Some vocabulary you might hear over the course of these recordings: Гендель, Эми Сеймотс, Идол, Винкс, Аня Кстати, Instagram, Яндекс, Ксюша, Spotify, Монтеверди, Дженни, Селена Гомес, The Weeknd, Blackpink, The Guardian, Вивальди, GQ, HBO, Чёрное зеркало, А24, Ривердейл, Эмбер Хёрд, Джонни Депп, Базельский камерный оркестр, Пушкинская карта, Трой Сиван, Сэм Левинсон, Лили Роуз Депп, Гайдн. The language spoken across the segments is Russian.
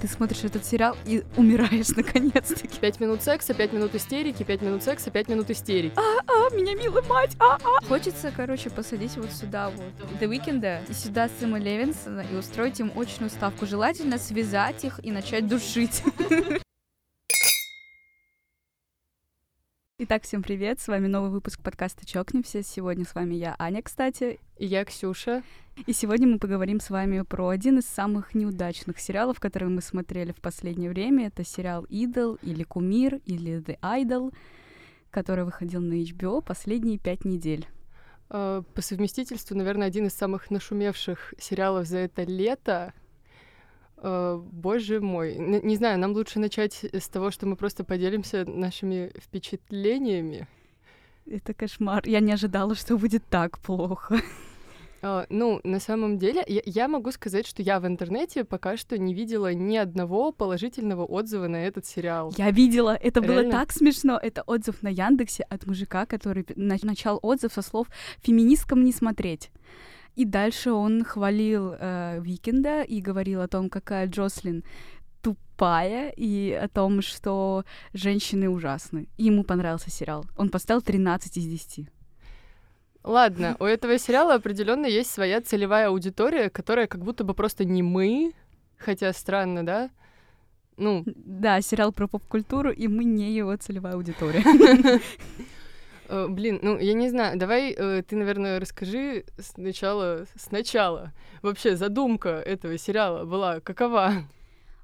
Ты смотришь этот сериал и умираешь наконец-таки. 5 минут секса, 5 минут истерики, 5 минут секса, 5 минут истерики. Меня милая мать, Хочется, посадить вот сюда вот The Weeknd и сюда Сэма Левинсона и устроить им очную ставку. Желательно связать их и начать душить. Итак, всем привет, с вами новый выпуск подкаста «Чокнемся». Сегодня с вами я, Аня, кстати. И я, Ксюша. И сегодня мы поговорим с вами про один из самых неудачных сериалов, которые мы смотрели в последнее время. Это сериал «Идол» или «Кумир» или «The Idol», который выходил на HBO последние 5 недель. По совместительству, наверное, один из самых нашумевших сериалов за это лето. Боже мой. Не знаю, нам лучше начать с того, что мы просто поделимся нашими впечатлениями. Это кошмар. Я не ожидала, что будет так плохо. На самом деле, я могу сказать, что я в интернете пока что не видела ни одного положительного отзыва на этот сериал. Я видела, это реально? Было так смешно. Это отзыв на Яндексе от мужика, который начал отзыв со слов «феминисткам не смотреть». И дальше он хвалил Уикенда и говорил о том, какая Джослин тупая, и о том, что женщины ужасны. И ему понравился сериал. Он поставил 13 из 10. Ладно, у этого сериала определенно есть своя целевая аудитория, которая как будто бы просто не мы, хотя странно, да? Да, сериал про поп-культуру, и мы не его целевая аудитория. Я не знаю, давай ты, наверное, расскажи сначала. Вообще задумка этого сериала была какова?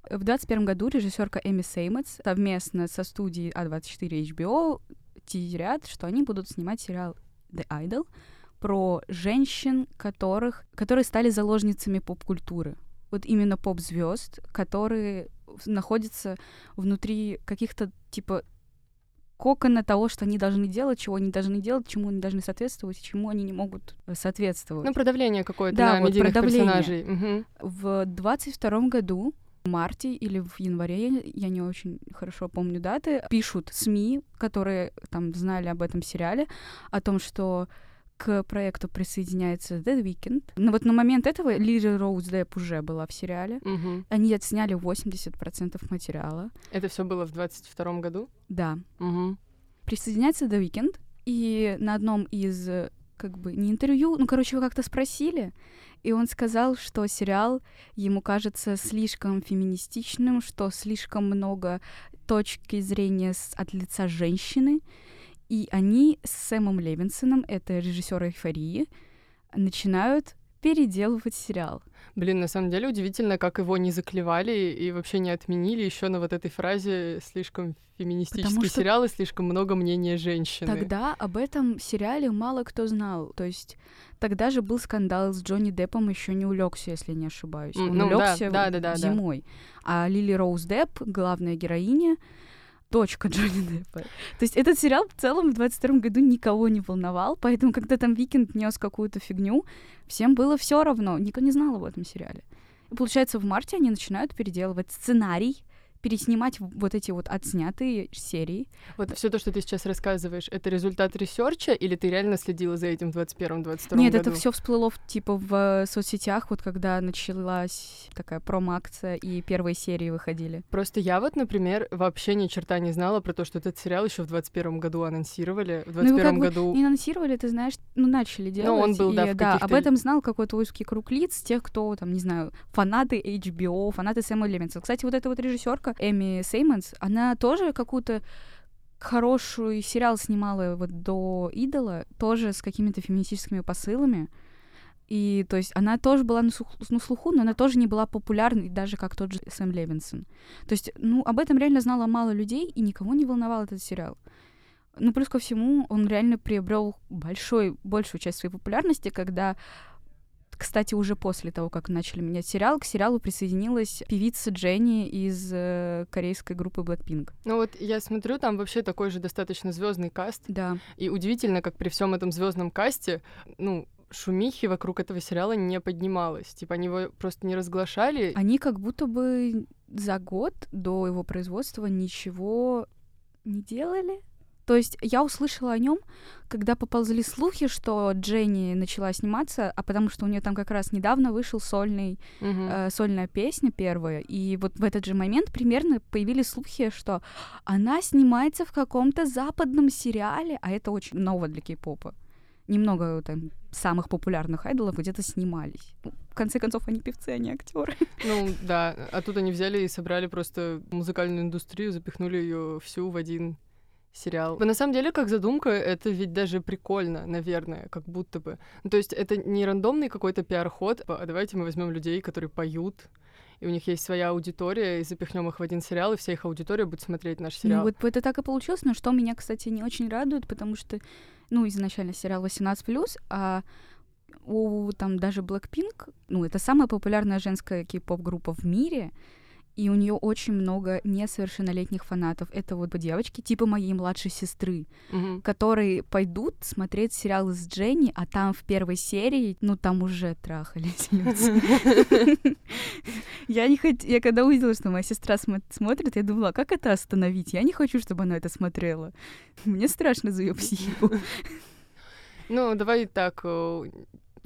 В 2021 году режиссерка Эми Сеймотс совместно со студией А24 HBO тизерят, что они будут снимать сериал The Idol про женщин, которые стали заложницами поп-культуры. Вот именно поп-звезд, которые находятся внутри каких-то кокона того, что они должны делать, чего они должны делать, чему они должны соответствовать, чему они не могут соответствовать. Продавление какое-то на медийных персонажей. Угу. В 22-м году, в марте или в январе, я не очень хорошо помню даты, пишут СМИ, которые там знали об этом сериале, о том, что к проекту присоединяется The Weeknd. Но вот на момент этого Лили Роуз Депп уже была в сериале. Угу. Они отсняли 80% материала. Это все было в 22-м году? Да. Угу. Присоединяется The Weeknd, и на одном из, не интервью, его как-то спросили, и он сказал, что сериал ему кажется слишком феминистичным, что слишком много точки зрения от лица женщины. И они с Сэмом Левинсоном, это режиссер «Эйфории», начинают переделывать сериал. На самом деле удивительно, как его не заклевали и вообще не отменили еще на вот этой фразе «слишком феминистический сериал и слишком много мнения женщины». Тогда об этом сериале мало кто знал. То есть тогда же был скандал с Джонни Деппом, еще не улегся, если не ошибаюсь. Он улегся зимой. А Лили Роуз Депп, главная героиня, дочка Джонни Деппа. То есть этот сериал в целом в 22-м году никого не волновал, поэтому, когда там Уикенд нес какую-то фигню, всем было все равно, никто не знал об этом сериале. И получается, в марте они начинают переделывать сценарий, переснимать вот эти вот отснятые серии. Все то, что ты сейчас рассказываешь, это результат ресерча, или ты реально следила за этим в 21-22 году? Нет, это все всплыло в соцсетях, когда началась такая промо-акция, и первые серии выходили. Просто я например, вообще ни черта не знала про то, что этот сериал еще в 21 году анонсировали. В 21 году... Не анонсировали, ты знаешь, начали делать. Он был, в каких-то... Об этом знал какой-то узкий круг лиц, тех, кто, фанаты HBO, фанаты Сэма Левинсона. Кстати, вот эта вот режиссерка Эми Сеймонс, она тоже какую-то хорошую сериал снимала до «Идола», тоже с какими-то феминистическими посылами. И, то есть, она тоже была на слуху, но она тоже не была популярной, даже как тот же Сэм Левинсон. То есть, об этом реально знало мало людей, и никого не волновал этот сериал. Плюс ко всему, он реально приобрел большую часть своей популярности, когда... Кстати, уже после того, как начали менять сериал, к сериалу присоединилась певица Дженни из корейской группы Blackpink. Я смотрю, там вообще такой же достаточно звездный каст. Да. И удивительно, как при всем этом звездном касте, шумихи вокруг этого сериала не поднималось. Они его просто не разглашали. Они как будто бы за год до его производства ничего не делали. То есть я услышала о нем, когда поползли слухи, что Дженни начала сниматься, а потому что у нее там как раз недавно вышел сольная песня первая, и вот в этот же момент примерно появились слухи, что она снимается в каком-то западном сериале, а это очень ново для кей-попа. Немного там самых популярных айдолов где-то снимались. В конце концов, они певцы, они актеры. Ну да, а тут они взяли и собрали просто музыкальную индустрию, запихнули ее всю в один сериал. Но на самом деле, как задумка, это ведь даже прикольно, наверное, как будто бы. Ну, то есть это не рандомный какой-то пиар-ход, а давайте мы возьмем людей, которые поют, и у них есть своя аудитория, и запихнем их в один сериал, и вся их аудитория будет смотреть наш сериал. Ну, вот это так и получилось, но что меня, кстати, не очень радует, потому что, ну, изначально сериал 18+, а у там даже Blackpink, ну, это самая популярная женская кей-поп-группа в мире, и у нее очень много несовершеннолетних фанатов. Это вот девочки типа моей младшей сестры, которые пойдут смотреть сериал с Дженни, а там в первой серии, ну, там уже трахались люди. Я когда увидела, что моя сестра смотрит, я думала, как это остановить? Я не хочу, чтобы она это смотрела. Мне страшно за ее психику. Ну, давай так...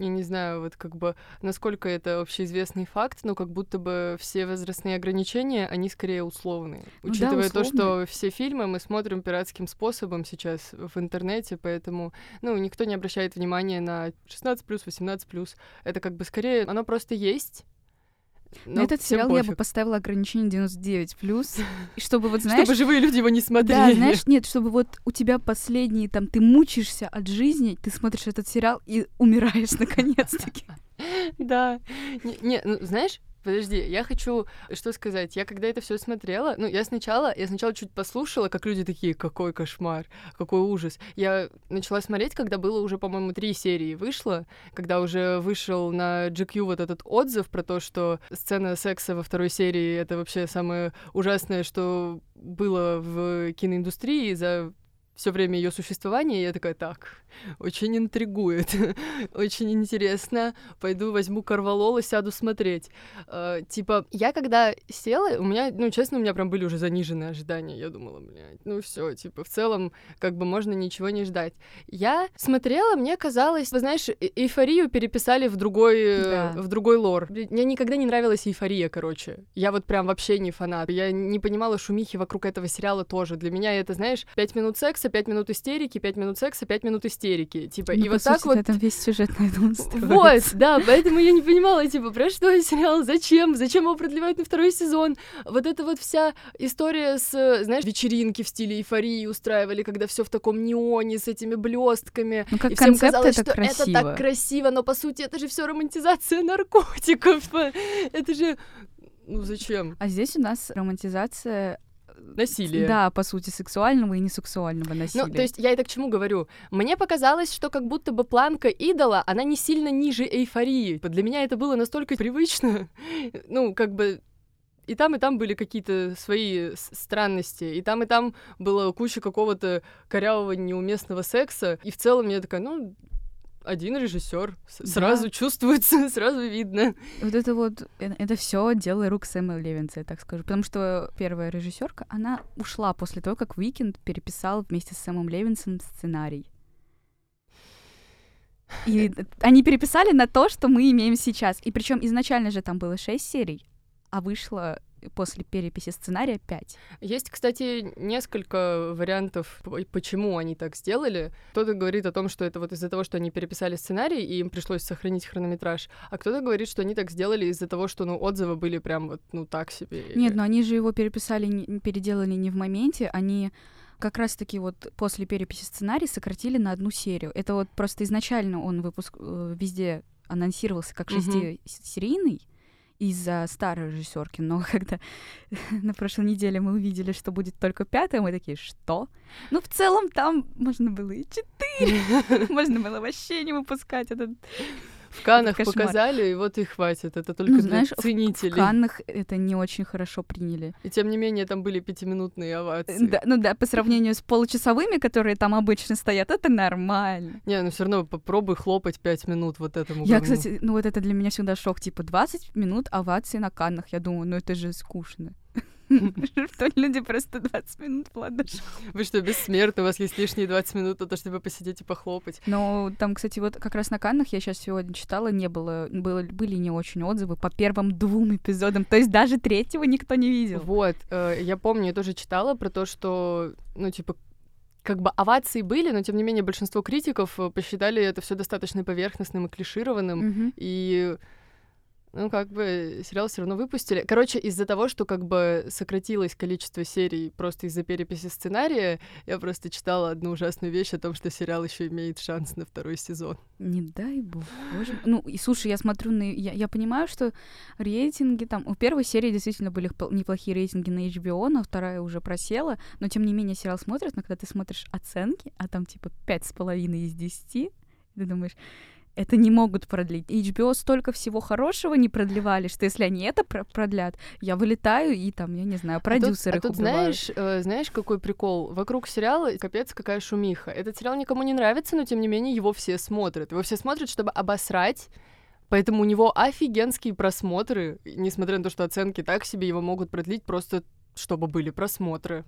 Я не знаю, вот как бы, насколько это общеизвестный факт, но как будто бы все возрастные ограничения, они скорее условные. Учитывая то, что все фильмы мы смотрим пиратским способом сейчас в интернете, поэтому, ну, никто не обращает внимания на 16+, 18+. Это как бы скорее, оно просто есть. На этот сериал пофиг. Я бы поставила ограничение 99+, чтобы вот, знаешь... Чтобы живые люди его не смотрели. Да, знаешь, нет, чтобы вот у тебя последние, там, ты мучаешься от жизни, ты смотришь этот сериал и умираешь наконец-таки. Да. Не, ну, знаешь, подожди, я хочу что сказать. Я когда это все смотрела, ну, я сначала чуть послушала, как люди такие, какой кошмар, какой ужас. Я начала смотреть, когда было уже, по-моему, 3 серии вышло, когда уже вышел на GQ вот этот отзыв про то, что сцена секса во 2-й серии — это вообще самое ужасное, что было в киноиндустрии за все время ее существования, и я такая, так, очень интригует, очень интересно, пойду возьму корвалол и сяду смотреть. Типа, я когда села, у меня, ну, честно, у меня прям были уже заниженные ожидания, я думала, блядь, ну все, типа, в целом, как бы можно ничего не ждать. Я смотрела, мне казалось, вы знаешь, эйфорию переписали в другой лор. Мне никогда не нравилась эйфория, короче. Я вот прям вообще не фанат. Я не понимала шумихи вокруг этого сериала тоже. Для меня это, знаешь, 5 минут секса, 5 минут истерики, 5 минут секса, 5 минут истерики, типа, ну, и вот сути, так вот... Ну, по сути, весь сюжет на этом строится. Вот, да, поэтому я не понимала, типа, про что сериал, зачем его продлевают на 2-й сезон, вот эта вот вся история с, знаешь, вечеринки в стиле эйфории устраивали, когда все в таком неоне, с этими блестками, ну, как и всем казалось, что красиво. Это так красиво, но, по сути, это же все романтизация наркотиков, это же... Ну, зачем? А здесь у нас романтизация... Насилие. Да, по сути, сексуального и несексуального насилия. Ну, то есть я это к чему говорю? Мне показалось, что как будто бы планка идола, она не сильно ниже эйфории. Для меня это было настолько привычно. Ну, как бы... и там были какие-то свои странности, и там была куча какого-то корявого, неуместного секса. И в целом я такая, ну, один режиссер, сразу да. Чувствуется, сразу видно. Это все дело рук Сэма Левинса, я так скажу. Потому что первая режиссерка, она ушла после того, как Уикенд переписал вместе с Сэмом Левинсом сценарий. И они переписали на то, что мы имеем сейчас. И причем изначально же там было 6 серий, а вышло... после переписи сценария 5. Есть, кстати, несколько вариантов, почему они так сделали. Кто-то говорит о том, что это вот из-за того, что они переписали сценарий, и им пришлось сохранить хронометраж, а кто-то говорит, что они так сделали из-за того, что, ну, отзывы были прям вот, ну, так себе. Нет, но они же его переписали, переделали не в моменте, они... как раз-таки вот после переписи сценария сократили на 1 серию. Это вот просто изначально он везде анонсировался как 6-серийный, из-за старой режиссерки, но когда на прошлой неделе мы увидели, что будет только 5, мы такие, что? Ну, в целом, там можно было и 4, можно было вообще не выпускать этот В Каннах показали, и вот и хватит, это только, ну, знаешь, для ценителей. В Каннах это не очень хорошо приняли. И тем не менее, там были 5-минутные овации. Да, ну да, по сравнению с получасовыми, которые там обычно стоят, это нормально. Не, ну все равно попробуй хлопать 5 минут вот этому. Я, кстати, ну вот это для меня всегда шок, типа 20 минут овации на Каннах. Я думаю, ну это же скучно. Что люди просто 20 минут в ладошку. Вы что, бессмертны? У вас есть лишние 20 минут на то, чтобы посидеть и похлопать. Ну, там, кстати, вот как раз на Каннах, я сейчас сегодня читала, были не очень отзывы по первым 2 эпизодам. То есть даже 3-го никто не видел. Вот, я помню, я тоже читала про то, что, как бы овации были, но, тем не менее, большинство критиков посчитали это все достаточно поверхностным и клишированным, и... сериал все равно выпустили. Короче, из-за того, что сократилось количество серий просто из-за переписи сценария, я просто читала одну ужасную вещь о том, что сериал еще имеет шанс на 2 сезон. Не дай бог. Боже. Слушай, я смотрю на... Я понимаю, что рейтинги там... У первой серии действительно были неплохие рейтинги на HBO, но 2 уже просела. Но, тем не менее, сериал смотрят, но когда ты смотришь оценки, а там 5,5 из 10, ты думаешь... Это не могут продлить. HBO столько всего хорошего не продлевали, что если они это продлят, я вылетаю и там, я не знаю, продюсеры их убивают. Знаешь, какой прикол? Вокруг сериала капец какая шумиха. Этот сериал никому не нравится, но тем не менее его все смотрят. Его все смотрят, чтобы обосрать. Поэтому у него офигенские просмотры. Несмотря на то, что оценки так себе, его могут продлить просто, чтобы были просмотры.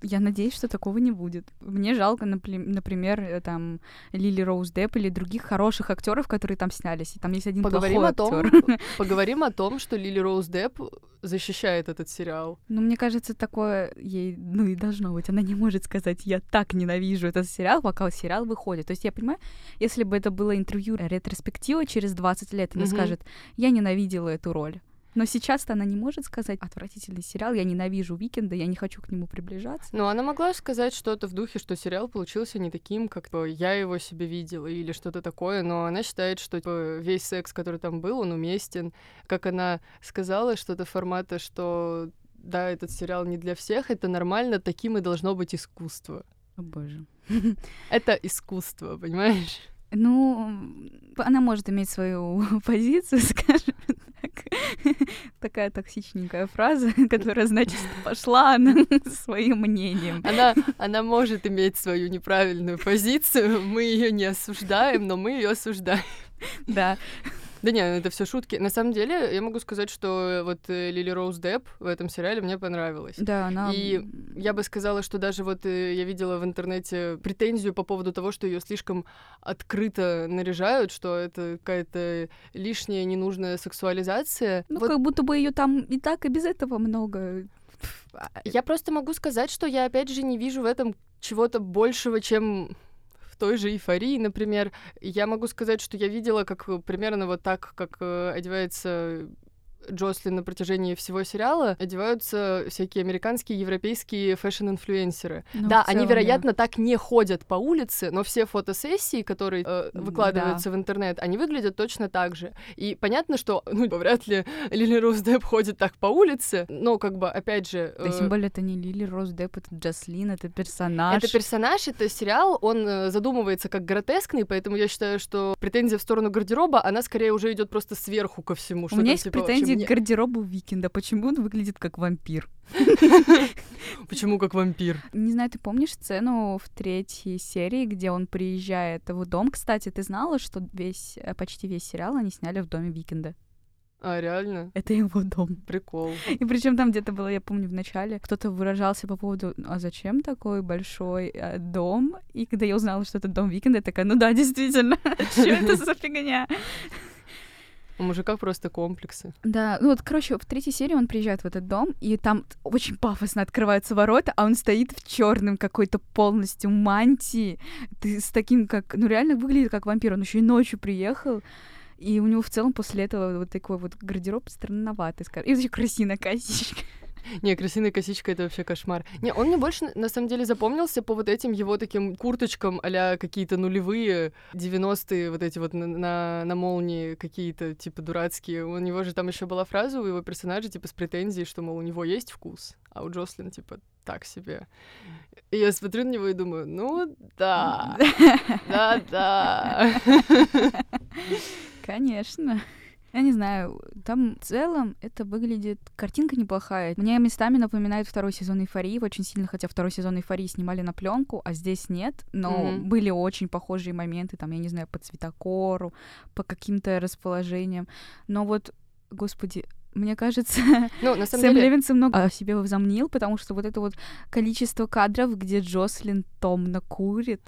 Я надеюсь, что такого не будет. Мне жалко, например, там Лили Роуз Депп или других хороших актеров, которые там снялись. И там есть один плохой актер. Поговорим о том, что Лили Роуз Депп защищает этот сериал. Мне кажется, такое ей, и должно быть. Она не может сказать, я так ненавижу этот сериал, пока сериал выходит. То есть я понимаю, если бы это было интервью ретроспектива через 20 лет, она скажет, я ненавидела эту роль. Но сейчас-то она не может сказать «отвратительный сериал, я ненавижу Уикенда, я не хочу к нему приближаться». Ну, она могла сказать что-то в духе, что сериал получился не таким, как я его себе видела, или что-то такое, но она считает, что весь секс, который там был, он уместен. Как она сказала, что-то формата, что да, этот сериал не для всех, это нормально, таким и должно быть искусство. О, боже. Это искусство, понимаешь? Она может иметь свою позицию, скажем так. Такая токсичненькая фраза, которая, значит, пошла она своим мнением. Она может иметь свою неправильную позицию, мы ее не осуждаем, но мы ее осуждаем. Да. Да не, это все шутки. На самом деле, я могу сказать, что вот Лили Роуз Депп в этом сериале мне понравилась. Да, она... И я бы сказала, что даже вот я видела в интернете претензию по поводу того, что ее слишком открыто наряжают, что это какая-то лишняя, ненужная сексуализация. Как будто бы ее там и так, и без этого много... Я просто могу сказать, что я, опять же, не вижу в этом чего-то большего, чем... той же «Эйфории», например, я могу сказать, что я видела, как примерно вот так, как одевается Джослин на протяжении всего сериала, одеваются всякие американские, европейские фэшн-инфлюенсеры. Они, вероятно, так не ходят по улице, но все фотосессии, которые выкладываются в интернет, они выглядят точно так же. И понятно, что, вряд ли Лили Роуз Депп ходит так по улице, но, опять же... Да, тем более, это не Лили Роуз Депп, это Джослин, это персонаж. Это персонаж, это сериал, он задумывается как гротескный, поэтому я считаю, что претензия в сторону гардероба, она скорее уже идет просто сверху ко всему. У меня есть претензия к гардеробу Уикенда. Почему он выглядит как вампир? Почему как вампир? Не знаю, ты помнишь сцену в 3 серии, где он приезжает в дом? Кстати, ты знала, что почти весь сериал они сняли в доме Уикенда? А, реально? Это его дом. Прикол. И причем там где-то было, я помню, в начале кто-то выражался по поводу, а зачем такой большой дом? И когда я узнала, что это дом Уикенда, я такая, действительно, что это за фигня? У мужика просто комплексы. Да, в 3 серии он приезжает в этот дом, и там очень пафосно открываются ворота, а он стоит в черном какой-то полностью мантии. Ты с таким, реально выглядит как вампир. Он еще и ночью приехал, и у него в целом после этого вот такой вот гардероб странноватый, скажем. И вообще крысиная косичка. Не, крысиная косичка — это вообще кошмар. Не, он мне больше, на самом деле, запомнился по вот этим его таким курточкам а-ля какие-то нулевые, 90-е, вот эти вот на молнии какие-то, дурацкие. У него же там еще была фраза у его персонажа, с претензией, что, мол, у него есть вкус, а у Джослин, так себе. И я смотрю на него и думаю, да, да-да. Конечно. Я не знаю, там в целом это выглядит... Картинка неплохая. Мне местами напоминает 2 сезон «Эйфории» очень сильно, хотя 2 сезон «Эйфории» снимали на пленку, а здесь нет, но были очень похожие моменты, там, я не знаю, по цветокору, по каким-то расположениям. Но господи, мне кажется, Сэм Левинсон много о себе возомнил, потому что вот это вот количество кадров, где Джослин томно курит.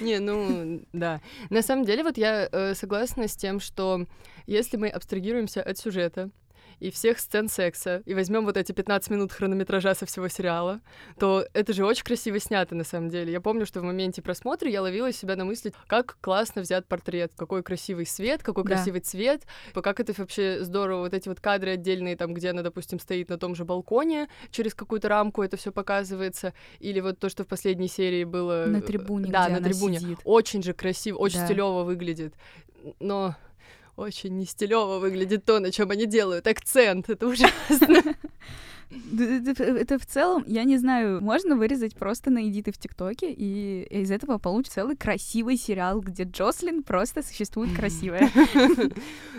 Не, да. На самом деле, вот я согласна с тем, что если мы абстрагируемся от сюжета и всех сцен секса, и возьмем вот эти 15 минут хронометража со всего сериала, то это же очень красиво снято, на самом деле. Я помню, что в моменте просмотра я ловила себя на мысли, как классно взят портрет, какой красивый свет, какой красивый цвет, как это вообще здорово, вот эти вот кадры отдельные, там, где она, допустим, стоит на том же балконе, через какую-то рамку это все показывается, или вот то, что в последней серии было... На трибуне, да, где на трибуне. Сидит. Очень же красиво, очень стилёво выглядит, но... Очень не стилёво выглядит то, на чем они делают акцент. Это ужасно. Это в целом, я не знаю, можно вырезать просто на эдиты в ТикТоке, и из этого получится целый красивый сериал, где Джослин просто существует красивая.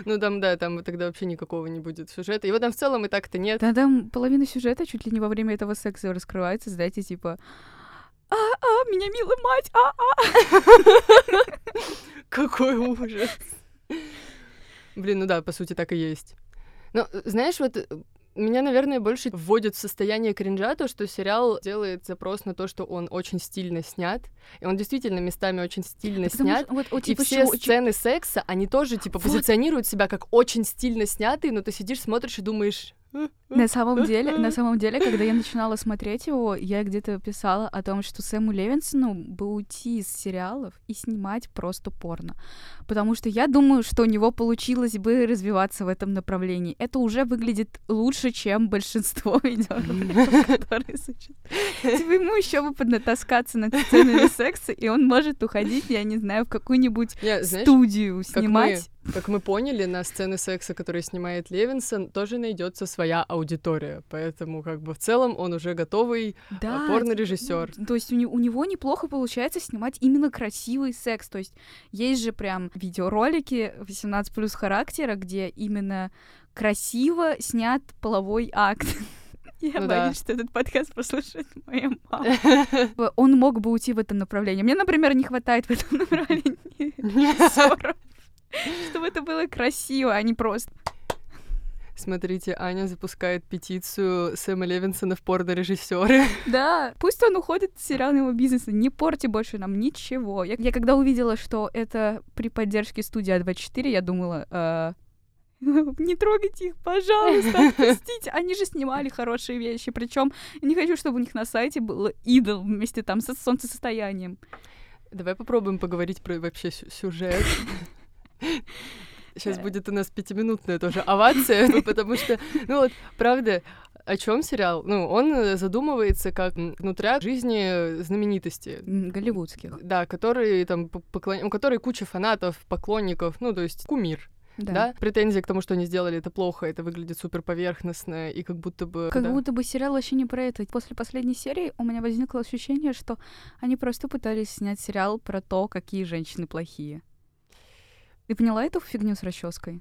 Ну там, да, там тогда вообще никакого не будет сюжета. Его там в целом и так-то нет. Да, там половина сюжета чуть ли не во время этого секса раскрывается, знаете, типа... А-а, меня милая мать, а-а! Какой ужас! Блин, ну да, по сути, так и есть. Но, знаешь, вот меня, наверное, больше вводит в состояние кринжа то, что сериал делает запрос на то, что он очень стильно снят. И он действительно местами очень стильно снят. И все сцены секса, они тоже, типа, позиционируют себя как очень стильно снятые, но ты сидишь, смотришь и думаешь... На самом деле, когда я начинала смотреть его, я где-то писала о том, что Сэму Левинсону бы уйти из сериалов и снимать просто порно. Потому что я думаю, что у него получилось бы развиваться в этом направлении. Это уже выглядит лучше, чем большинство видеороликов, которые существуют. Ему еще бы поднатаскаться над сценами секса, и он может уходить, я не знаю, в какую-нибудь студию снимать. Как мы поняли, на сцены секса, которые снимает Левинсон, тоже найдется своя аудитория. Поэтому, как бы в целом, он уже готовый порно-режиссер. То есть у него неплохо получается снимать именно красивый секс. То есть есть же прям видеоролики 18+ характера, где именно красиво снят половой акт. Я боюсь, что этот подкаст послушает моя мама. Он мог бы уйти в этом направлении. Мне, например, не хватает в этом направлении режиссёров. Чтобы это было красиво, а не просто. Смотрите, Аня запускает петицию Сэма Левинсона в порно-режиссёры. Да, пусть он уходит с сериального бизнеса, не порти больше нам ничего. Я когда увидела, что это при поддержке студии А24, я думала, не трогайте их, пожалуйста, отпустите. Они же снимали хорошие вещи, причем не хочу, чтобы у них на сайте был «Идол» вместе там с солнцестоянием. Давай попробуем поговорить про вообще сюжет. Сейчас будет у нас 5-минутная тоже овация, потому что, правда, о чем сериал? Он задумывается как внутрь жизни знаменитости. Голливудских. Да, у которой куча фанатов, поклонников, то есть кумир. Да. Претензии к тому, что они сделали, это плохо, это выглядит супер поверхностно, и как будто бы... Как будто бы сериал вообще не про это. После последней серии у меня возникло ощущение, что они просто пытались снять сериал про то, какие женщины плохие. Ты поняла эту фигню с расческой?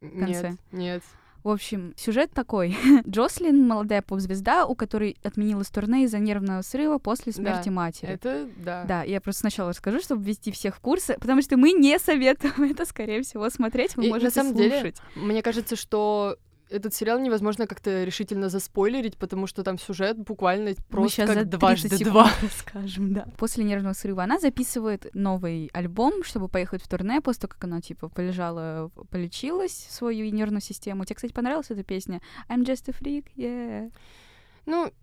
В конце? Нет. В общем, сюжет такой. Джослин — молодая поп-звезда, у которой отменилось турне из-за нервного срыва после смерти матери. Да, я просто сначала расскажу, чтобы ввести всех в курсы, потому что мы не советуем это, скорее всего, смотреть. Вы можете слушать. На самом деле, мне кажется, что этот сериал невозможно как-то решительно заспойлерить, потому что там сюжет буквально просто как дважды два. Скажем, да. После нервного срыва она записывает новый альбом, чтобы поехать в турне, после того, как она, полежала, полечилась свою нервную систему. Тебе, кстати, понравилась эта песня? I'm just a freak, yeah.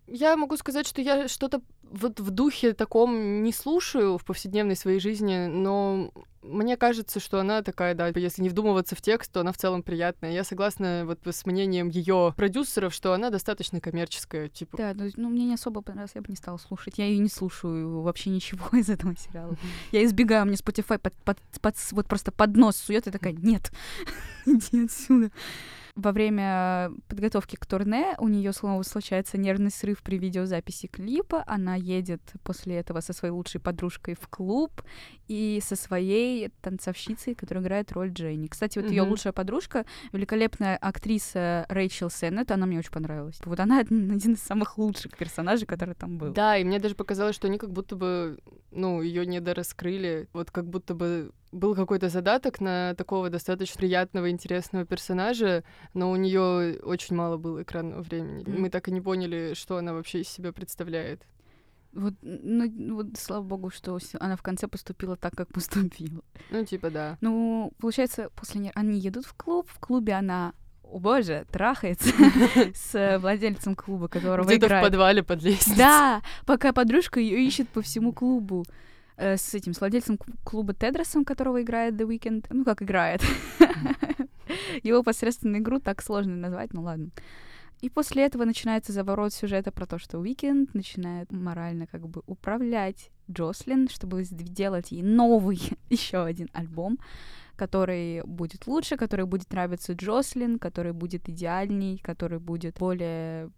Я могу сказать, что я что-то вот в духе таком не слушаю в повседневной своей жизни, но мне кажется, что она такая, если не вдумываться в текст, то она в целом приятная. Я согласна с мнением ее продюсеров, что она достаточно коммерческая, Да, мне не особо понравилось, я бы не стала слушать. Я ее не слушаю вообще ничего из этого сериала. Я избегаю, мне Spotify вот просто под нос сует, и такая, нет, иди отсюда. Во время подготовки к турне у нее снова случается нервный срыв при видеозаписи клипа. Она едет после этого со своей лучшей подружкой в клуб и со своей танцовщицей, которая играет роль Дженни. Кстати, ее лучшая подружка, великолепная актриса Рэйчел Сеннотт, она мне очень понравилась. Вот она один из самых лучших персонажей, который там был. Да, и мне даже показалось, что они как будто бы ну, ее недораскрыли. Вот как будто бы был какой-то задаток на такого достаточно приятного, интересного персонажа, но у нее очень мало было экранного времени. Мы так и не поняли, что она вообще из себя представляет. Вот, ну, вот, слава богу, что она в конце поступила так, как поступила. Ну, типа, да. Ну, получается, после нее они едут в клуб, в клубе она... О боже, трахается с владельцем клуба, которого играет. Где-то в подвале под лестницей. Да, пока подружка ее ищет по всему клубу. С этим, с владельцем клуба Тедросом, которого играет The Weeknd. Ну, как играет. Его посредственную игру так сложно назвать, ну ладно. И после этого начинается заворот сюжета про то, что Уикенд начинает морально как бы управлять Джослин, чтобы сделать ей новый еще один альбом, который будет лучше, который будет нравиться Джослин, который будет идеальней, который будет более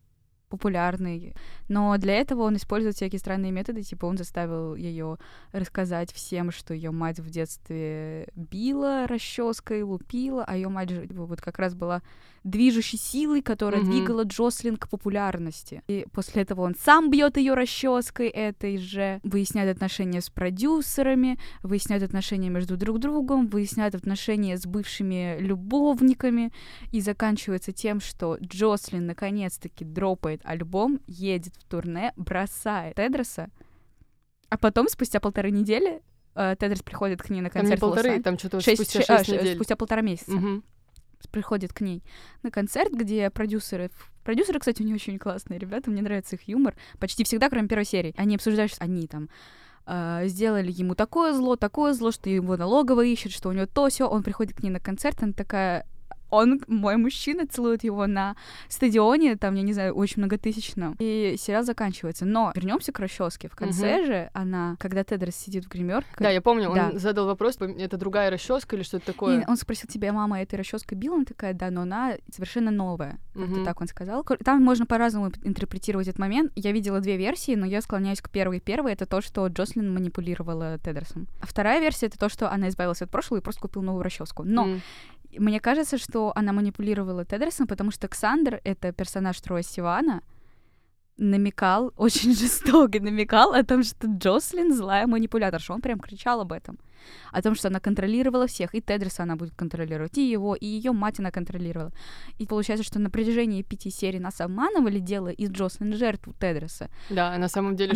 популярный. Но для этого он использует всякие странные методы, типа он заставил ее рассказать всем, что ее мать в детстве била расческой, лупила, а ее мать вот как раз была движущей силой, которая двигала Джослин к популярности. И после этого он сам бьет ее расческой этой же, выясняет отношения с продюсерами, выясняет отношения между друг другом, выясняет отношения с бывшими любовниками, и заканчивается тем, что Джослин наконец-таки дропает альбом, едет в турне, бросает Тедроса, а потом, спустя 1.5 недели, Тедрос приходит к ней на концерт. Там не полторы, там что-то спустя 6 недель. Спустя 1.5 месяца. Приходит к ней на концерт, где продюсеры... Продюсеры, кстати, у них очень классные ребята, мне нравится их юмор. Почти всегда, кроме первой серии. Они обсуждают, что они там сделали ему такое зло, что его налогово ищет, что у него то сё. Он приходит к ней на концерт, она такая... Он, мой мужчина, целует его на стадионе, там, я не знаю, очень многотысячном. И сериал заканчивается. Но вернемся к расческе. В конце же она, когда Тедрос сидит в гримерке... Да, я помню, да. Он задал вопрос, это другая расческа или что-то такое. И он спросил тебя, мама, этой расческой била? Она такая, да, но она совершенно новая. Как-то так он сказал. Там можно по-разному интерпретировать этот момент. Я видела 2 версии, но я склоняюсь к первой. Первая — это то, что Джослин манипулировала Тедросом. А вторая версия — это то, что она избавилась от прошлого и просто купила новую расческу. Но... Мне кажется, что она манипулировала Тедросом, потому что Ксандр, это персонаж Троя Сивана, намекал, очень жестоко намекал о том, что Джослин злая манипуляторша. Он прям кричал об этом. О том, что она контролировала всех. И Тедроса она будет контролировать, и его, и ее мать она контролировала. И получается, что на протяжении 5 серий нас обманывали, делая из Джослин жертву Тедроса. Да, а на самом деле,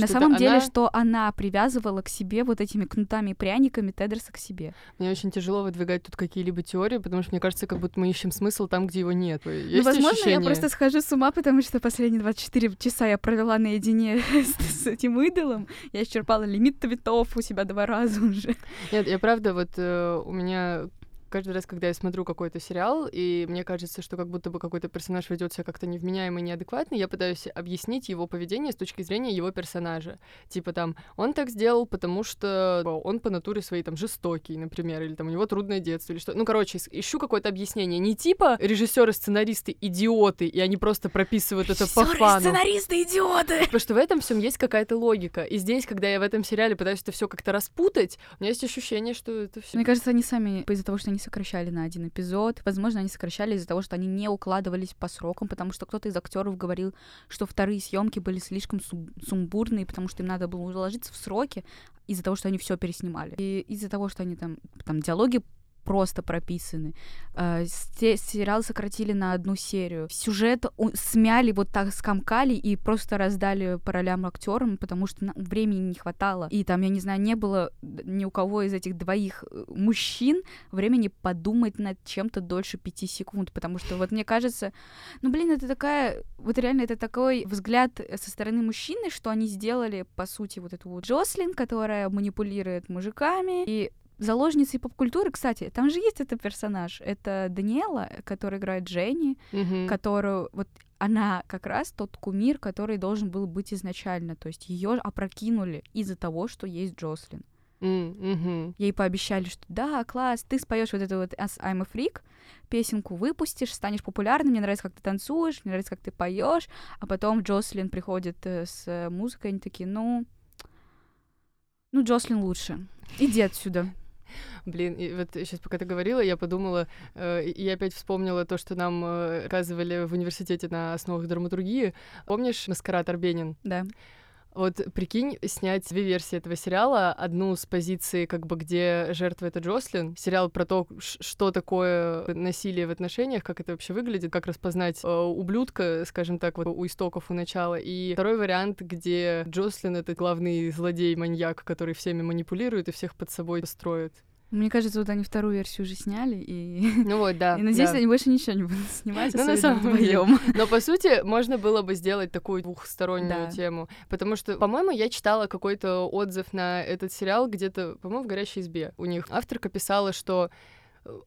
что она привязывала к себе вот этими кнутами и пряниками Тедроса к себе. Мне очень тяжело выдвигать тут какие-либо теории, потому что мне кажется, как будто мы ищем смысл там, где его нет. Ну, возможно, ощущение? Я просто схожу с ума, потому что последние 24 часа я провела наедине с этим идолом. Я исчерпала лимит твитов у себя 2 раза уже. Нет, я правда, вот у меня каждый раз, когда я смотрю какой-то сериал, и мне кажется, что как будто бы какой-то персонаж ведет себя как-то невменяемо и неадекватно, я пытаюсь объяснить его поведение с точки зрения его персонажа. Типа там, он так сделал, потому что он по натуре своей там жестокий, например, или там у него трудное детство, или что. Ну, короче, ищу какое-то объяснение. Не типа режиссеры, сценаристы, идиоты, и они просто прописывают это по фану. Сценаристы, идиоты! Потому что в этом всем есть какая-то логика. И здесь, когда я в этом сериале пытаюсь это все как-то распутать, у меня есть ощущение, что это все. Мне кажется, они сами, из-за того, что они сокращали на 1 эпизод. Возможно, они сокращали из-за того, что они не укладывались по срокам, потому что кто-то из актеров говорил, что вторые съемки были слишком сумбурные, потому что им надо было уложиться в сроки из-за того, что они все переснимали. И из-за того, что они там диалоги просто прописаны. Сериал сократили на 1 серию. Сюжет смяли, вот так скомкали и просто раздали по ролям актерам, потому что времени не хватало. И там, я не знаю, не было ни у кого из этих 2 мужчин времени подумать над чем-то дольше 5 секунд, потому что вот мне кажется, ну блин, это такая, вот реально это такой взгляд со стороны мужчины, что они сделали, по сути, вот эту вот Джослин, которая манипулирует мужиками, и заложницей поп-культуры, кстати, там же есть этот персонаж, это Даниэла, которая играет Дженни, которую, вот она как раз тот кумир, который должен был быть изначально, то есть ее опрокинули из-за того, что есть Джослин. Ей пообещали, что да, класс, ты споешь вот эту вот I'm a Freak, песенку выпустишь, станешь популярным, мне нравится, как ты танцуешь, мне нравится, как ты поешь, а потом Джослин приходит с музыкой, они такие, ну Джослин лучше, иди отсюда. Блин, и вот сейчас, пока ты говорила, я подумала, и я опять вспомнила то, что нам оказывали в университете на основах драматургии. Помнишь «Маскарад» Арбенин? Да. Вот прикинь, снять две версии этого сериала. Одну с позиции, как бы, где жертва — это Джослин. Сериал про то, что такое насилие в отношениях, как это вообще выглядит, как распознать ублюдка, скажем так, вот у истоков, у начала. И второй вариант, где Джослин — это главный злодей-маньяк, который всеми манипулирует и всех под собой строит. Мне кажется, вот они вторую версию уже сняли, и... Ну вот, да. И надеюсь, да, они больше ничего не будут снимать, особенно вдвоём. Но, по сути, можно было бы сделать такую двухстороннюю тему. Потому что, по-моему, я читала какой-то отзыв на этот сериал где-то, по-моему, в «Горящей избе». У них авторка писала, что...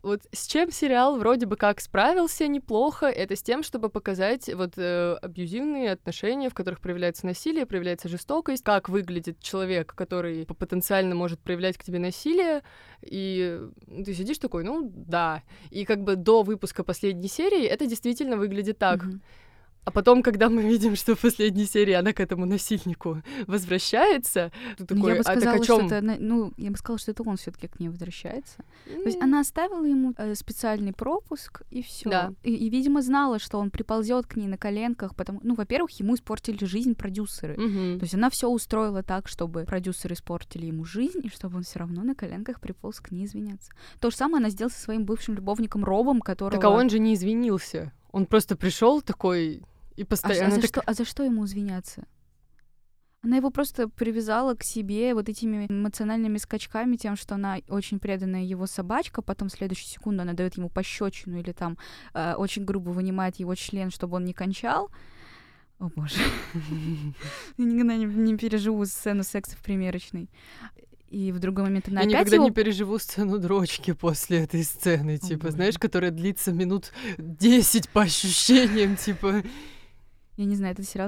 Вот с чем сериал вроде бы как справился неплохо, это с тем, чтобы показать вот абьюзивные отношения, в которых проявляется насилие, проявляется жестокость, как выглядит человек, который потенциально может проявлять к тебе насилие, и ты сидишь такой, ну да, и как бы до выпуска последней серии это действительно выглядит так. Mm-hmm. А потом, когда мы видим, что в последней серии она к этому насильнику возвращается, ты такой, так о чём? Я бы сказала, что это он всё-таки к ней возвращается. То есть она оставила ему специальный пропуск, и всё. Да. И, видимо, знала, что он приползёт к ней на коленках, потому... Ну, во-первых, ему испортили жизнь продюсеры. Угу. То есть она всё устроила так, чтобы продюсеры испортили ему жизнь, и чтобы он всё равно на коленках приполз к ней извиняться. То же самое она сделала со своим бывшим любовником Робом, которого... Так а он же не извинился. Он просто пришел такой... И постоянно за что ему извиняться? Она его просто привязала к себе вот этими эмоциональными скачками, тем, что она очень преданная его собачка, потом в следующую секунду она дает ему пощечину или там очень грубо вынимает его член, чтобы он не кончал. О, боже. Я никогда не переживу сцену секса в примерочной. И в другой момент она опять его... Я никогда не переживу сцену дрочки после этой сцены, типа, знаешь, которая длится минут 10 по ощущениям, типа... Я не знаю, этот сериал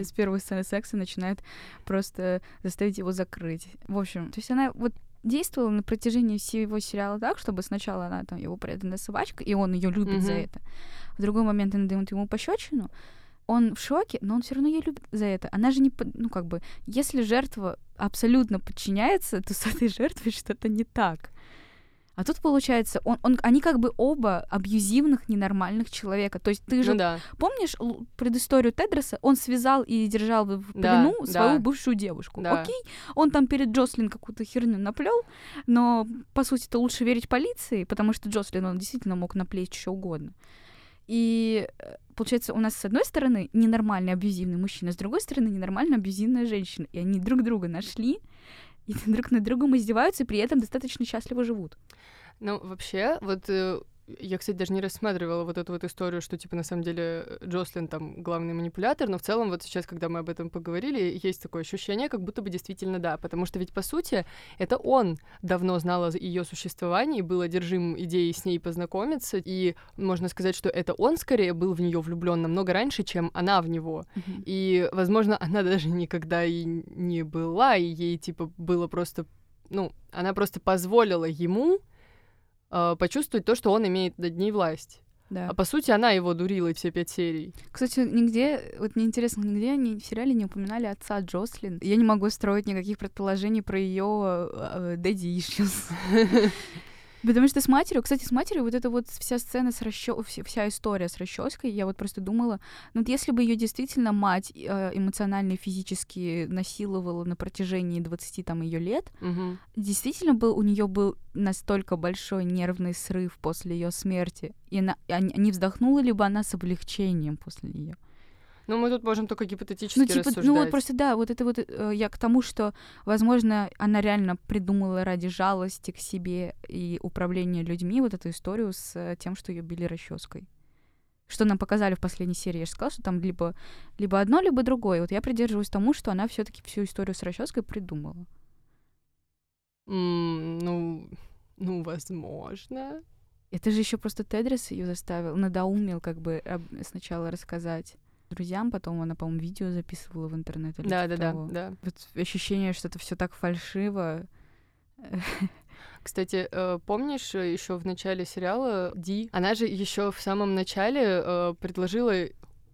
с первой сцены секса начинает просто заставить его закрыть. В общем, то есть она вот действовала на протяжении всего сериала так, чтобы сначала она там его преданная собачка, и он ее любит за это. В другой момент она дает ему пощечину, он в шоке, но он все равно ее любит за это. Она же не... Ну, как бы, если жертва абсолютно подчиняется, то с этой жертвой что-то не так. А тут, получается, они как бы оба абьюзивных, ненормальных человека. То есть ты же... Ну, да. Помнишь предысторию Тедроса? Он связал и держал в плену свою бывшую девушку. Да. Окей, он там перед Джослин какую-то херню наплел, но, по сути-то, лучше верить полиции, потому что Джослин, он действительно мог наплечь что угодно. И, получается, у нас, с одной стороны, ненормальный абьюзивный мужчина, с другой стороны, ненормальная абьюзивная женщина. И они друг друга нашли, и друг над другом издеваются, и при этом достаточно счастливо живут. Ну, вообще, вот... Я, кстати, даже не рассматривала вот эту вот историю, что, типа, на самом деле Джослин там главный манипулятор, но в целом вот сейчас, когда мы об этом поговорили, есть такое ощущение, как будто бы действительно да, потому что ведь, по сути, это он давно знал о ее существовании, был одержим идеей с ней познакомиться, и можно сказать, что это он скорее был в нее влюблен намного раньше, чем она в него. Mm-hmm. И, возможно, она даже никогда и не была, и ей, типа, было просто... Ну, она просто позволила ему почувствовать то, что он имеет над ней власть. Да. А по сути, она его дурила все 5 серий. Кстати, нигде, вот мне интересно, нигде они в сериале не упоминали отца Джослин. Я не могу строить никаких предположений про ее daddy issues. Потому что с матерью, кстати, вот эта вот вся сцена с расчёской, вся история с расчёской, я вот просто думала, ну вот если бы ее действительно мать эмоционально и физически насиловала на протяжении 20 там её лет, действительно у нее был настолько большой нервный срыв после ее смерти, и не вздохнула ли бы она с облегчением после нее? Ну, мы тут можем только гипотетически рассуждать. Ну, вот просто, да, вот это вот я к тому, что, возможно, она реально придумала ради жалости к себе и управления людьми вот эту историю с тем, что ее били расческой. Что нам показали в последней серии. Я же сказала, что там либо одно, либо другое. Вот я придерживаюсь тому, что она все-таки всю историю с расческой придумала. Ну, возможно. Это же еще просто Тедрис ее заставил, надоумил, как бы сначала рассказать друзьям, потом она, по-моему, видео записывала в интернет или что-то. Да. Вот ощущение, что это все так фальшиво. Кстати, помнишь, еще в начале сериала Ди, она же еще в самом начале предложила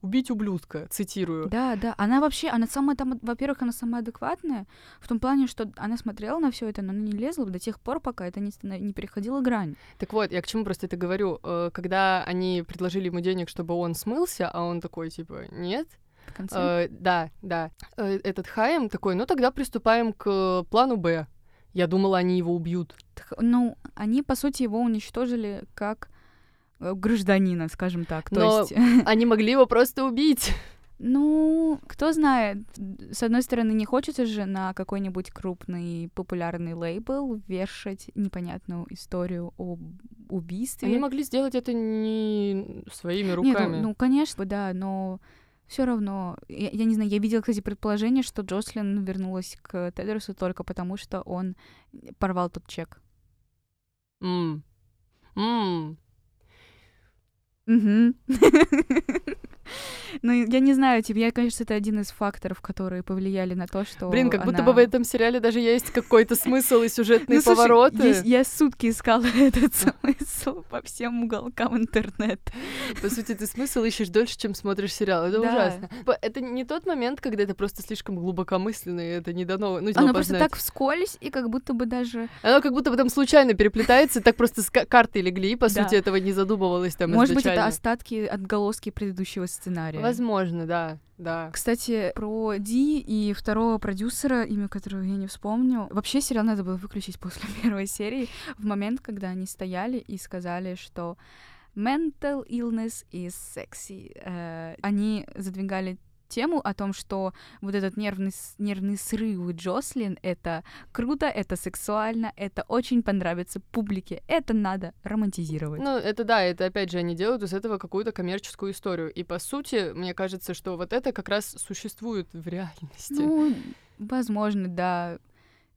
убить ублюдка, цитирую. Да, она вообще, во-первых, она самая адекватная, в том плане, что она смотрела на все это, но она не лезла до тех пор, пока это не переходило грань. Так вот, я к чему просто это говорю. Когда они предложили ему денег, чтобы он смылся, а он такой, типа, нет, в конце. Да, да. Этот Хайм такой, ну тогда приступаем к плану Б. Я думала, они его убьют. Ну, они, по сути, его уничтожили как гражданина, скажем так. Но они могли его просто убить. Ну, кто знает. С одной стороны, не хочется же на какой-нибудь крупный популярный лейбл вешать непонятную историю об убийстве. Они могли сделать это не своими руками. Нет, ну, конечно, да, но все равно. Я не знаю, я видела, кстати, предположение, что Джослин вернулась к Тедросу только потому, что он порвал тот чек. Ну, я не знаю, типа, я, конечно, это один из факторов, которые повлияли на то, что блин, как будто бы в этом сериале даже есть какой-то смысл и сюжетные повороты. Я сутки искала этот смысл по всем уголкам интернета. По сути, ты смысл ищешь дольше, чем смотришь сериал. Это ужасно. Это не тот момент, когда это просто слишком глубокомысленно, и это не дано познать. Оно просто так вскользь, и как будто бы даже... Оно как будто бы там случайно переплетается, так просто карты легли, по сути, этого не задумывалось там изначально. Может быть, это остатки, отголоски предыдущего сценария. Возможно, да, да. Кстати, про Ди и второго продюсера, имя которого я не вспомню. Вообще сериал надо было выключить после первой серии, в момент, когда они стояли и сказали, что mental illness is sexy. Они задвигали тему о том, что вот этот нервный срыв у Джослин — это круто, это сексуально, это очень понравится публике, это надо романтизировать. Ну, это да, это опять же они делают из этого какую-то коммерческую историю. И по сути, мне кажется, что вот это как раз существует в реальности. Ну, возможно, да.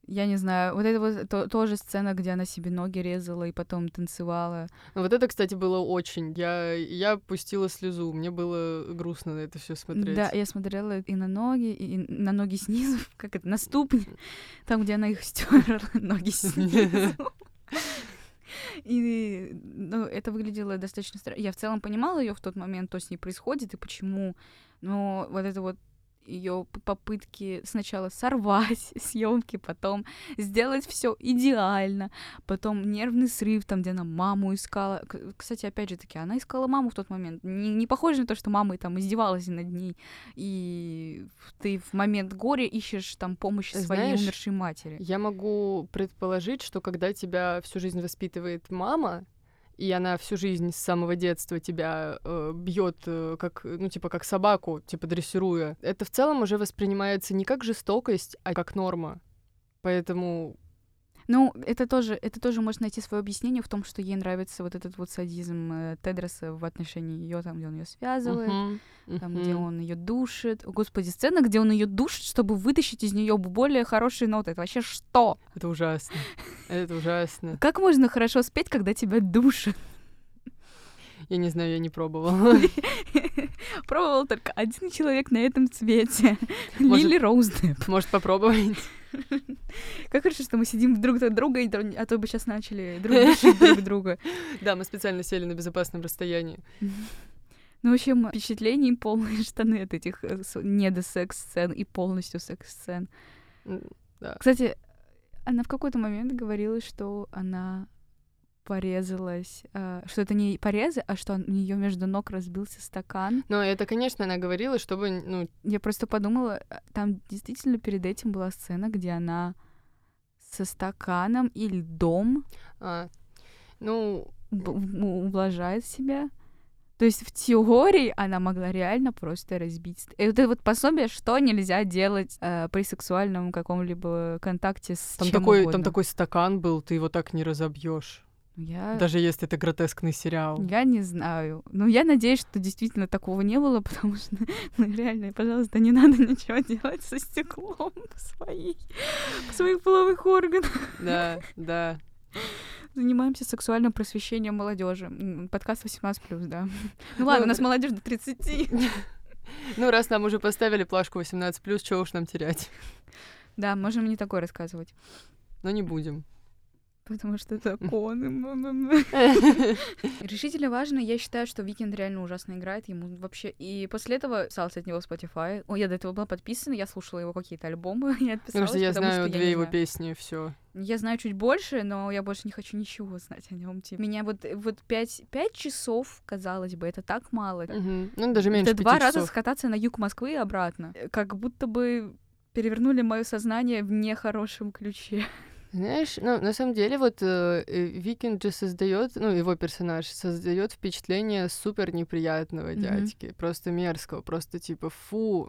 Я не знаю, вот это вот тоже сцена, где она себе ноги резала и потом танцевала. Вот это, кстати, было очень. Я пустила слезу, мне было грустно на это все смотреть. Да, я смотрела и на ноги снизу, как это, на ступни, там, где она их стерла, ноги снизу. И ну, это выглядело достаточно странно. Я в целом понимала ее в тот момент, что с ней происходит и почему, но вот это вот ее попытки сначала сорвать съемки, потом сделать все идеально, потом нервный срыв, там, где она маму искала. Кстати, опять же таки, она искала маму в тот момент. Не похоже на то, что мама там издевалась над ней, и ты в момент горя ищешь там помощи своей умершей матери. Я могу предположить, что когда тебя всю жизнь воспитывает мама, и она всю жизнь с самого детства тебя бьет, как, ну, типа, как собаку, типа, дрессируя. Это в целом уже воспринимается не как жестокость, а как норма. Поэтому... Ну, это тоже может найти свое объяснение в том, что ей нравится вот этот вот садизм Тедроса в отношении ее, там, где он ее связывает, там, где он ее душит. О, господи, сцена, где он ее душит, чтобы вытащить из нее более хорошие ноты. Это вообще что? Это ужасно. Это ужасно. Как можно хорошо спеть, когда тебя душат? Я не знаю, я не пробовала. Пробовал только один человек на этом свете. Лили Роуз Депп. Может, попробовать? Как хорошо, что мы сидим друг от друга, а то бы сейчас начали душить друг друга. Да, мы специально сели на безопасном расстоянии. Ну, в общем, впечатлений полные штаны от этих недосекс-сцен и полностью секс-сцен. Кстати, она в какой-то момент говорила, что она... порезалась, что это не порезы, а что у нее между ног разбился стакан. Но это, конечно, она говорила, чтобы... Ну... Я просто подумала, там действительно перед этим была сцена, где она со стаканом и льдом ублажает себя. То есть в теории она могла реально просто разбить. И вот это вот пособие, что нельзя делать при сексуальном каком-либо контакте с там чем такой, угодно. Там такой стакан был, ты его так не разобьешь. Даже если это гротескный сериал. Я не знаю. Но я надеюсь, что действительно такого не было, потому что, ну, реально, пожалуйста, не надо ничего делать со стеклом своих половых органов. Да, да. Занимаемся сексуальным просвещением молодежи. Подкаст 18+, да. Ну ладно, у нас молодежь до 30. Ну, раз нам уже поставили плашку 18+, чего уж нам терять. Да, можем не такое рассказывать. Но не будем. потому что законы. Решительно важно. Я считаю, что Weeknd реально ужасно играет. Ему вообще... И после этого писалась от него в Spotify. Ой, я до этого была подписана, я слушала его какие-то альбомы, я отписалась, потому что я знаю две его песни, и всё. Я знаю чуть больше, но я больше не хочу ничего знать о нем. Типа. Меня вот 5 часов, казалось бы, это так мало. Угу. Ну, даже меньше 5 часов. Это 2 раза скататься на юг Москвы и обратно. Как будто бы перевернули мое сознание в нехорошем ключе. Знаешь, ну, на самом деле, вот Weeknd же создает, ну, его персонаж создает впечатление супер неприятного дядьки, просто мерзкого, просто типа фу,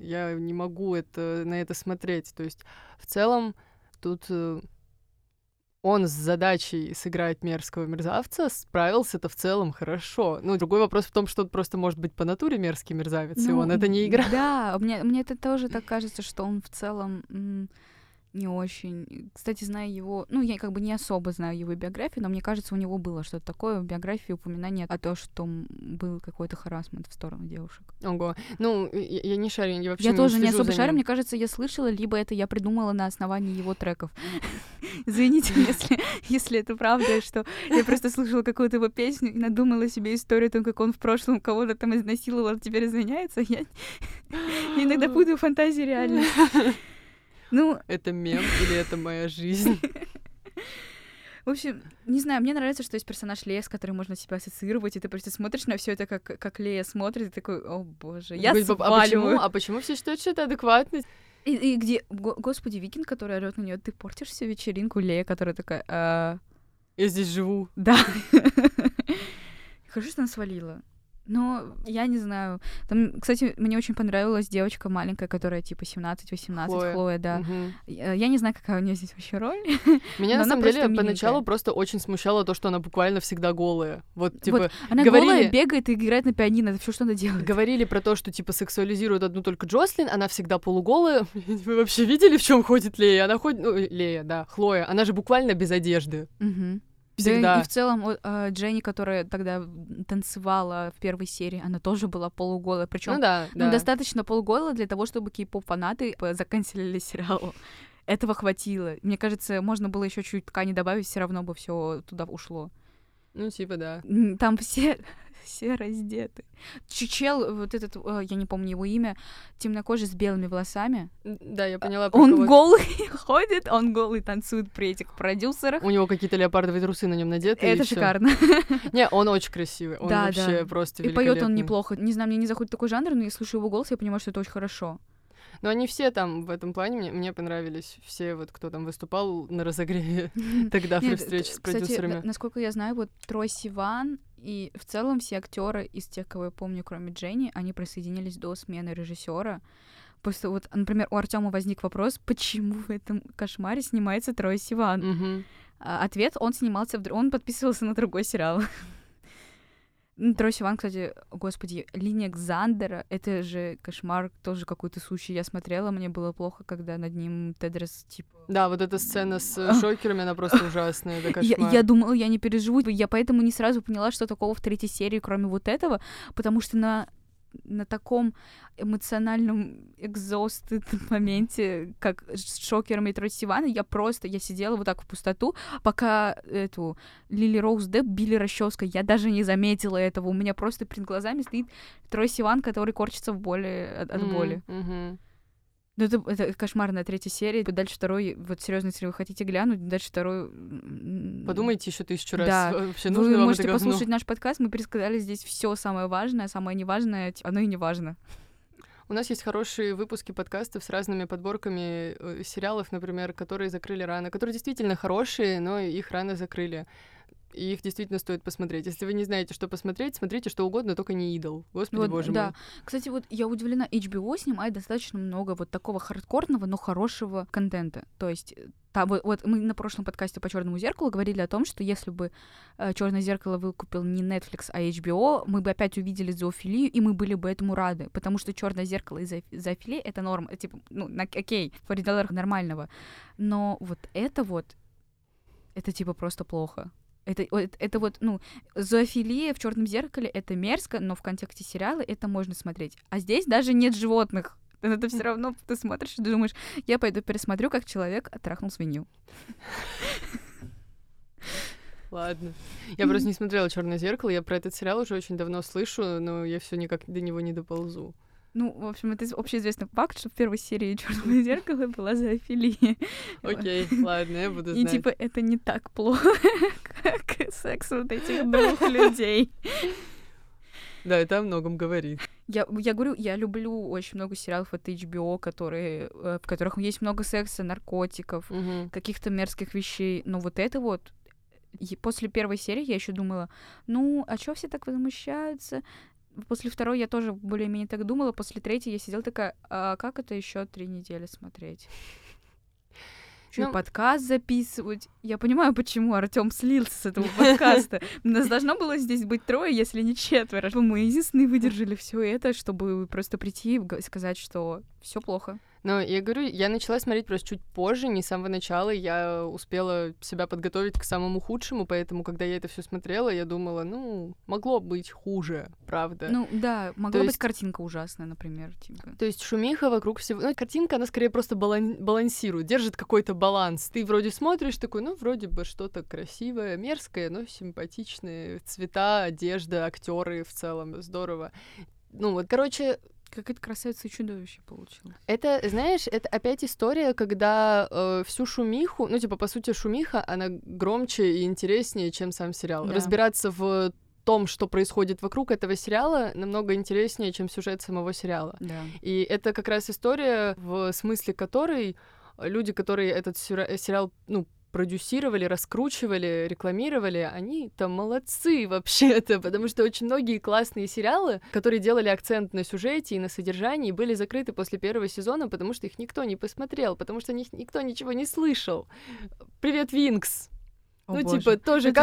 я не могу на это смотреть. То есть, в целом, тут он с задачей сыграть мерзкого мерзавца справился-то в целом хорошо. Ну, другой вопрос в том, что он просто может быть по натуре мерзкий мерзавец, ну, и он это не играет. Да, мне это тоже так кажется, что он в целом... Не очень. Кстати, знаю его... Ну, я как бы не особо знаю его биографию, но мне кажется, у него было что-то такое в биографии, упоминание о том, что был какой-то харассмент в сторону девушек. Ого. Ну, я не шарю, я вообще не слежу за ним. Я тоже не особо шарю, мне кажется, я слышала, либо это я придумала на основании его треков. Извините, если это правда, что я просто слышала какую-то его песню и надумала себе историю о том, как он в прошлом кого-то там изнасиловал, теперь извиняется. Я иногда путаю фантазии реально. Ну... Это мем или это моя жизнь? В общем, не знаю, мне нравится, что есть персонаж Лея, с которым можно себя ассоциировать, и ты просто смотришь на все это, как Лея смотрит, и такой, о боже, я сваливаю. А почему все считают, что это адекватность? И где, господи, Weeknd, который орёт на нее, ты портишь всю вечеринку, Лея, которая такая... Я здесь живу. Да. Хорошо, что она свалила. Но я не знаю. Там, кстати, мне очень понравилась девочка маленькая, которая типа 17-18, Хлоя, да. Угу. Я не знаю, какая у нее здесь вообще роль. Меня на самом деле поначалу просто очень смущало то, что она буквально всегда голая. Вот, типа, вот. Она голая, бегает и играет на пианино. Это все, что она делает. Говорили про то, что типа сексуализируют одну только Джослин, она всегда полуголая. Вы вообще видели, в чем ходит Лея? Она ходит. Ну, Лея, да, Хлоя. Она же буквально без одежды. Угу. Всегда. Да, и в целом Дженни, которая тогда танцевала в первой серии, она тоже была полуголая. Причем достаточно полуголая для того, чтобы кей-поп-фанаты заканчивали сериал. Этого хватило. Мне кажется, можно было еще чуть ткани добавить, все равно бы все туда ушло. Ну, типа, да. Там все раздеты. Чел, вот этот, я не помню его имя, темнокожий с белыми волосами. Да, я поняла. Он голый ходит, он голый танцует при этих продюсерах. У него какие-то леопардовые трусы на нем надеты. Это шикарно. Не, он очень красивый, он вообще просто великолепный. И поет он неплохо. Не знаю, мне не заходит такой жанр, но я слушаю его голос, я понимаю, что это очень хорошо. Но они все там в этом плане, мне понравились все, вот кто там выступал на разогреве тогда при встрече с продюсерами. Кстати, насколько я знаю, вот Трой Сиван и в целом все актеры из тех, кого я помню, кроме Дженни, они присоединились до смены режиссера. Просто вот, например, у Артёма возник вопрос, почему в этом кошмаре снимается Трой Сиван? Ответ, он подписывался на другой сериал. Трой Сиван, кстати, господи, линия Ксандера, это же кошмар тоже какой-то сущий. Я смотрела, мне было плохо, когда над ним Тедрос, типа... Да, вот эта сцена с шокерами, она просто ужасная, это кошмар. Я думала, я не переживу, я поэтому не сразу поняла, что такого в 3-й серии, кроме вот этого, потому что на таком эмоциональном экзосте моменте, как с шокерами и Трой Сивана, я сидела вот так в пустоту, пока эту Лили Роуз Депп били расческой. Я даже не заметила этого. У меня просто перед глазами стоит Трой Сиван, который корчится в боли, от боли. Mm-hmm. Ну, это кошмарная 3-я серия. Дальше 2-й, вот серьезно, если вы хотите глянуть, дальше 2-й... Подумайте еще 1000 раз. Да. Вообще нужно вам это говно? Вы можете послушать наш подкаст, мы пересказали здесь все самое важное, самое неважное, оно и не важно. У нас есть хорошие выпуски подкастов с разными подборками сериалов, например, которые закрыли рано, которые действительно хорошие, но их рано закрыли. И их действительно стоит посмотреть. Если вы не знаете, что посмотреть, смотрите что угодно, только не «Идол». Господи, вот, боже мой. Кстати, вот я удивлена, HBO снимает достаточно много вот такого хардкорного, но хорошего контента. То есть... Вот мы на прошлом подкасте по «Чёрному зеркалу» говорили о том, что если бы «Чёрное зеркало» выкупил не Netflix, а HBO, мы бы опять увидели зоофилию, и мы были бы этому рады, потому что «Чёрное зеркало» и зоофилия — это норма, типа, ну, окей, в пределах нормального. Но это типа просто плохо. Это вот, ну, зоофилия в «Чёрном зеркале» — это мерзко, но в контексте сериала это можно смотреть. А здесь даже нет животных. Но ты все равно ты смотришь и думаешь, я пойду пересмотрю, как человек оттрахнул свинью. Ладно. Я просто не смотрела «Чёрное зеркало», я про этот сериал уже очень давно слышу, но я все никак до него не доползу. Ну, в общем, это общеизвестный факт, что в первой серии «Чёрного зеркала» была зоофилия. Окей, ладно, я буду знать. И типа это не так плохо, как секс вот этих двух людей. Да, это о многом говорит. Я говорю, я люблю очень много сериалов от HBO, в которых есть много секса, наркотиков, каких-то мерзких вещей. Но вот это вот... И после первой серии я еще думала, ну, а чё все так возмущаются? После второй я тоже более-менее так думала. После третьей я сидела такая, а как это еще 3 недели смотреть? Еще подкаст записывать. Я понимаю, почему Артём слился с этого подкаста. Нас должно было здесь быть 3, если не 4. Мы единственные выдержали все это, чтобы просто прийти и сказать, что все плохо. Ну, я говорю, я начала смотреть просто чуть позже, не с самого начала. Я успела себя подготовить к самому худшему, поэтому, когда я это все смотрела, я думала, ну, могло быть хуже, правда. Ну, да, могла быть картинка ужасная, например. Типа. То есть шумиха вокруг всего... Ну, картинка, она скорее просто балансирует, держит какой-то баланс. Ты вроде смотришь такой, ну, вроде бы что-то красивое, мерзкое, но симпатичное. Цвета, одежда, актеры в целом, здорово. Ну, вот, короче... Какая-то красавица и чудовище получилось. Это, знаешь, это опять история, когда всю шумиху, ну, типа, по сути, шумиха, она громче и интереснее, чем сам сериал. Да. Разбираться в том, что происходит вокруг этого сериала, намного интереснее, чем сюжет самого сериала. Да. И это как раз история, в смысле которой люди, которые этот сериал, ну, продюсировали, раскручивали, рекламировали, они-то молодцы вообще-то, потому что очень многие классные сериалы, которые делали акцент на сюжете и на содержании, были закрыты после первого сезона, потому что их никто не посмотрел, потому что о них никто ничего не слышал. Привет, Винкс! Ну, боже. Типа, тоже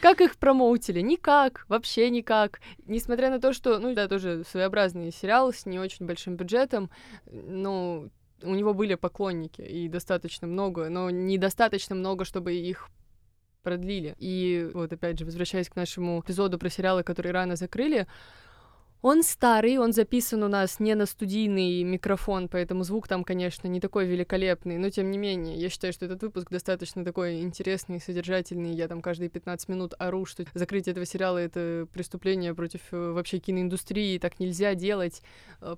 как их промоутили? Никак, вообще никак. Несмотря на то, что, ну да, тоже своеобразный сериал с не очень большим бюджетом, но... У него были поклонники, и достаточно много, но недостаточно много, чтобы их продлили. И вот опять же, возвращаясь к нашему эпизоду про сериалы, которые рано закрыли, он старый, он записан у нас не на студийный микрофон, поэтому звук там, конечно, не такой великолепный, но тем не менее, я считаю, что этот выпуск достаточно такой интересный, содержательный, я там каждые 15 минут ору, что закрытие этого сериала — это преступление против вообще киноиндустрии, так нельзя делать,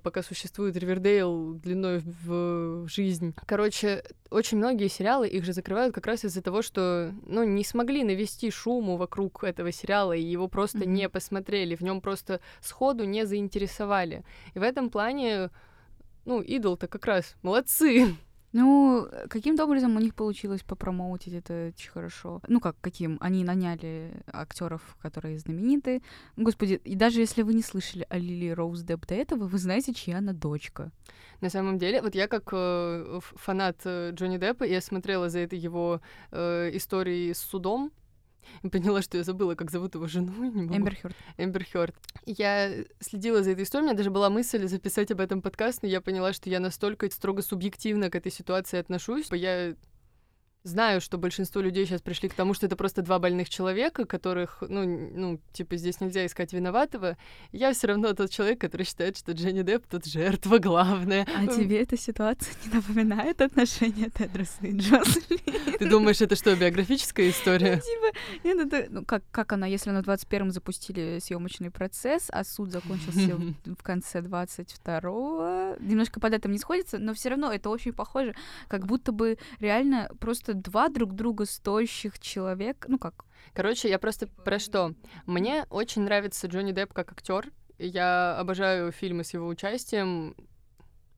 пока существует Ривердейл длиной в жизнь. Короче, очень многие сериалы, их же закрывают как раз из-за того, что, ну, не смогли навести шуму вокруг этого сериала, и его просто не посмотрели, в нем просто сходу не заинтересовали. И в этом плане, ну, Идол-то как раз молодцы. Ну, каким-то образом у них получилось попромоутить это очень хорошо. Ну, как каким? Они наняли актеров, которые знамениты. Господи, и даже если вы не слышали о Лили Роуз Депп до этого, вы знаете, чья она дочка. На самом деле, вот я как фанат Джонни Деппа, я смотрела за этой его историей с судом, и поняла, что я забыла, как зовут его жену. Эмбер Хёрд. Эмбер Хёрд. Я следила за этой историей, у меня даже была мысль записать об этом подкаст, но я поняла, что я настолько строго субъективно к этой ситуации отношусь. Я знаю, что большинство людей сейчас пришли к тому, что это просто 2 больных человека, которых, ну типа, здесь нельзя искать виноватого. Я все равно тот человек, который считает, что Дженни Депп тут жертва главная. А тебе эта ситуация не напоминает отношения Тедроса и Джослин? Ты думаешь, это что, биографическая история? Ну, типа, ну, как она, если на 21-м запустили съемочный процесс, а суд закончился в конце 22-го, немножко под этим не сходится, но все равно это очень похоже, как будто бы реально просто 2 друг друга стоящих человек, ну как? Короче, я просто про что? Мне очень нравится Джонни Депп как актер. Я обожаю фильмы с его участием,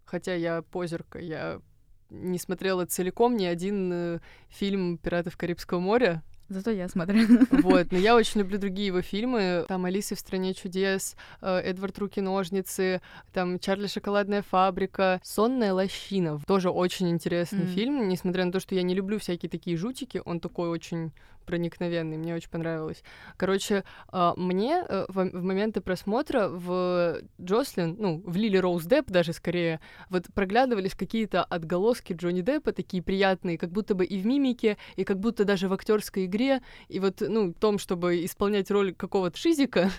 хотя я позерка, я не смотрела целиком ни один фильм «Пиратов Карибского моря». Зато я смотрю. Вот, но я очень люблю другие его фильмы. Там «Алиса в стране чудес», «Эдвард руки-ножницы», там «Чарли шоколадная фабрика», «Сонная лощина». Тоже очень интересный фильм, несмотря на то, что я не люблю всякие такие жутики, он такой очень проникновенный, мне очень понравилось. Короче, мне в моменты просмотра в Джослин, ну, в Лили Роуз Депп даже скорее, вот проглядывались какие-то отголоски Джонни Деппа, такие приятные, как будто бы и в мимике, и как будто даже в актерской игре, и вот, ну, в том, чтобы исполнять роль какого-то шизика,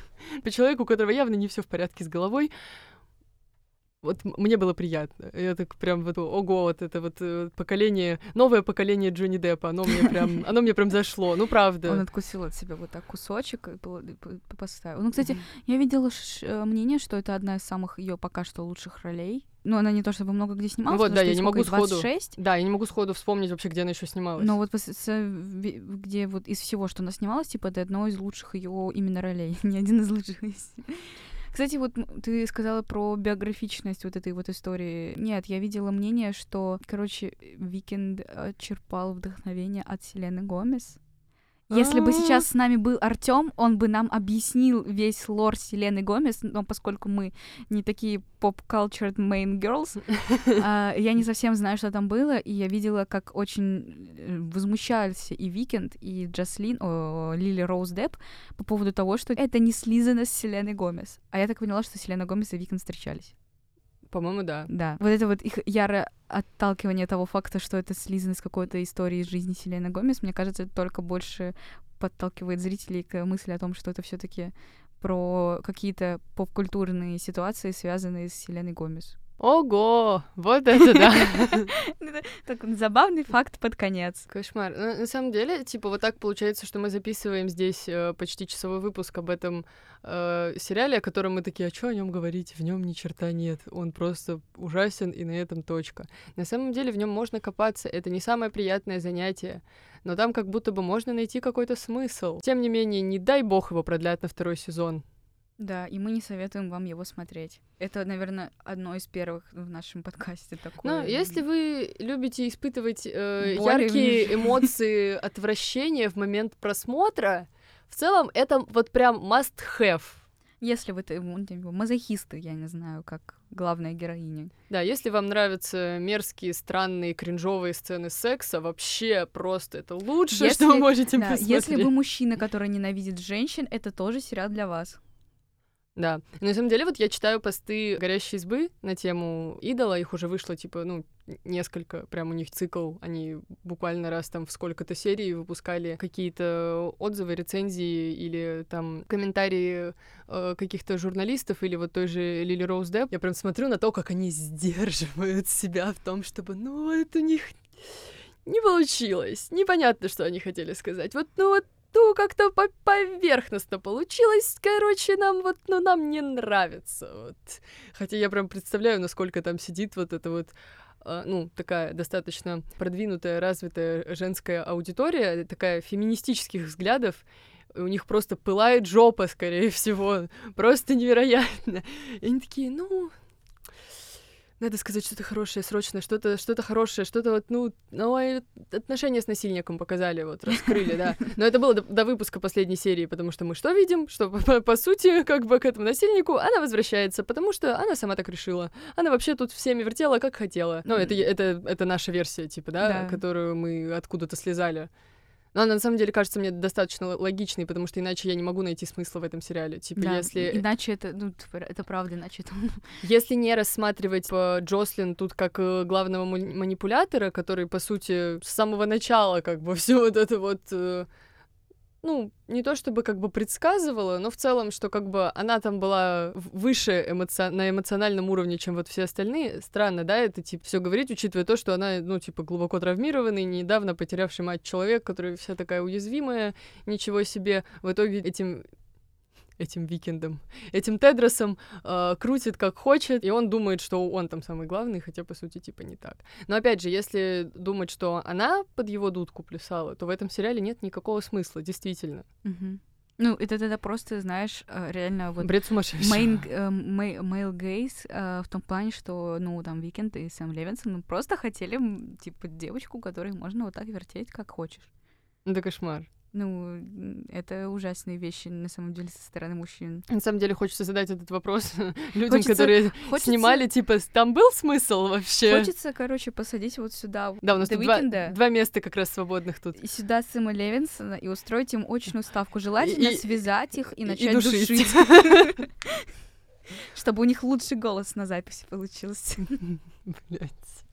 по человеку, у которого явно не все в порядке с головой, Вот мне было приятно. Я так прям вот, ого, вот это вот поколение, новое поколение Джонни Деппа, оно мне прям зашло, ну правда. Он откусил от себя вот так кусочек и поставил. Ну, кстати, я видела мнение, что это одна из самых ее пока что лучших ролей. Ну, она не то чтобы много где снималась, вот, да, я не могу сходу. 26. Да, я не могу сходу вспомнить вообще, где она еще снималась. Но вот где вот из всего, что она снималась, типа, это одно из лучших ее именно ролей. Не один из лучших. Кстати, вот ты сказала про биографичность вот этой вот истории. Нет, я видела мнение, что, короче, Weeknd черпал вдохновение от Селены Гомес. Если бы сейчас с нами был Артём, он бы нам объяснил весь лор Селены Гомес, но поскольку мы не такие pop-cultured main girls, я не совсем знаю, что там было, и я видела, как очень возмущался и Weeknd, и Лили Роуз Депп по поводу того, что это не слизано с Селеной Гомес. А я так поняла, что Селена Гомес и Weeknd встречались. По-моему, да. Да. Вот это вот их ярое отталкивание того факта, что это слизано с какой-то историей из жизни Селены Гомес, мне кажется, это только больше подталкивает зрителей к мысли о том, что это все-таки про какие-то поп-культурные ситуации, связанные с Селеной Гомес. Ого! Вот это да! Такой забавный факт под конец. Кошмар. На самом деле, типа, вот так получается, что мы записываем здесь почти часовой выпуск об этом сериале, о котором мы такие, а что о нем говорить? В нем ни черта нет. Он просто ужасен, и на этом точка. На самом деле, в нем можно копаться. Это не самое приятное занятие. Но там как будто бы можно найти какой-то смысл. Тем не менее, не дай бог его продлят на второй сезон. Да, и мы не советуем вам его смотреть. Это, наверное, одно из первых в нашем подкасте такое. Ну, если вы любите испытывать яркие эмоции отвращения в момент просмотра, в целом это вот прям must have. Если вы мазохисты, я не знаю, как главная героиня. Да, если вам нравятся мерзкие, странные, кринжовые сцены секса, вообще просто это лучшее, что вы можете посмотреть. Если вы мужчина, который ненавидит женщин, это тоже сериал для вас. Да. Но на самом деле, вот я читаю посты «Горящей избы» на тему «Идола». Их уже вышло, типа, несколько. Прям у них цикл. Они буквально раз там в сколько-то серий выпускали какие-то отзывы, рецензии или там комментарии каких-то журналистов или вот той же Лили Роуз Депп. Я прям смотрю на то, как они сдерживают себя в том, чтобы, это у них не получилось. Непонятно, что они хотели сказать. Как-то поверхностно получилось, короче, нам не нравится, вот. Хотя я прям представляю, насколько там сидит вот эта вот, такая достаточно продвинутая, развитая женская аудитория, такая феминистических взглядов, у них просто пылает жопа, скорее всего, просто невероятно. И они такие, надо сказать что-то хорошее, срочно, что-то хорошее, что-то отношения с насильником показали, раскрыли, да. Но это было до выпуска последней серии, потому что мы что видим? Что, по сути, как бы к этому насильнику она возвращается, потому что она сама так решила. Она вообще тут всеми вертела, как хотела. Ну, это наша версия, типа, да, которую мы откуда-то слезали. Но она, на самом деле, кажется мне достаточно логичной, потому что иначе я не могу найти смысла в этом сериале. Типа, да, если... иначе это... это правда, иначе это... Если не рассматривать Джослин тут как главного манипулятора, который, по сути, с самого начала как бы все вот это вот... не то чтобы как бы предсказывала, но в целом, что как бы она там была выше на эмоциональном уровне, чем вот все остальные. Странно, да, это типа все говорить, учитывая то, что она, глубоко травмированный, недавно потерявший мать человек, который вся такая уязвимая, ничего себе. В итоге этим Викиндом, этим Тедросом крутит как хочет, и он думает, что он там самый главный, хотя, по сути, типа не так. Но, опять же, если думать, что она под его дудку плясала, то в этом сериале нет никакого смысла, действительно. Угу. Это тогда просто, знаешь, реально вот... Бред сумасшедшего. Male gaze в том плане, что, там Weeknd и Сэм Левинсон просто хотели, типа, девочку, которой можно вот так вертеть, как хочешь. Это кошмар. Это ужасные вещи, на самом деле, со стороны мужчин. На самом деле, хочется задать этот вопрос людям, которые снимали, типа, там был смысл вообще? Хочется, короче, посадить вот сюда. Да, у нас тут два места как раз свободных тут. И сюда Сэма Левинсона, и устроить им очную ставку. Желательно связать их и начать душить. Чтобы у них лучший голос на записи получился. Блять.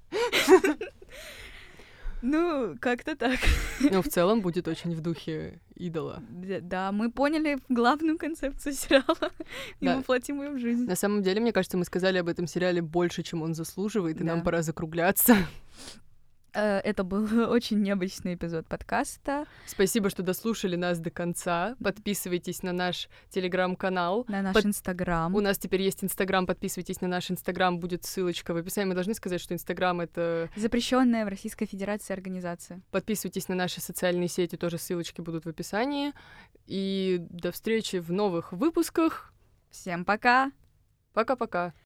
Ну, как-то так. Ну, в целом будет очень в духе «Идола». Да, мы поняли главную концепцию сериала, и мы воплотим ее в жизнь. На самом деле, мне кажется, мы сказали об этом сериале больше, чем он заслуживает, и нам пора закругляться. Это был очень необычный эпизод подкаста. Спасибо, что дослушали нас до конца. Подписывайтесь на наш телеграм-канал. На наш Инстаграм. У нас теперь есть Инстаграм. Подписывайтесь на наш Инстаграм. Будет ссылочка в описании. Мы должны сказать, что Инстаграм — это... запрещенная в Российской Федерации организация. Подписывайтесь на наши социальные сети. Тоже ссылочки будут в описании. И до встречи в новых выпусках. Всем пока! Пока-пока!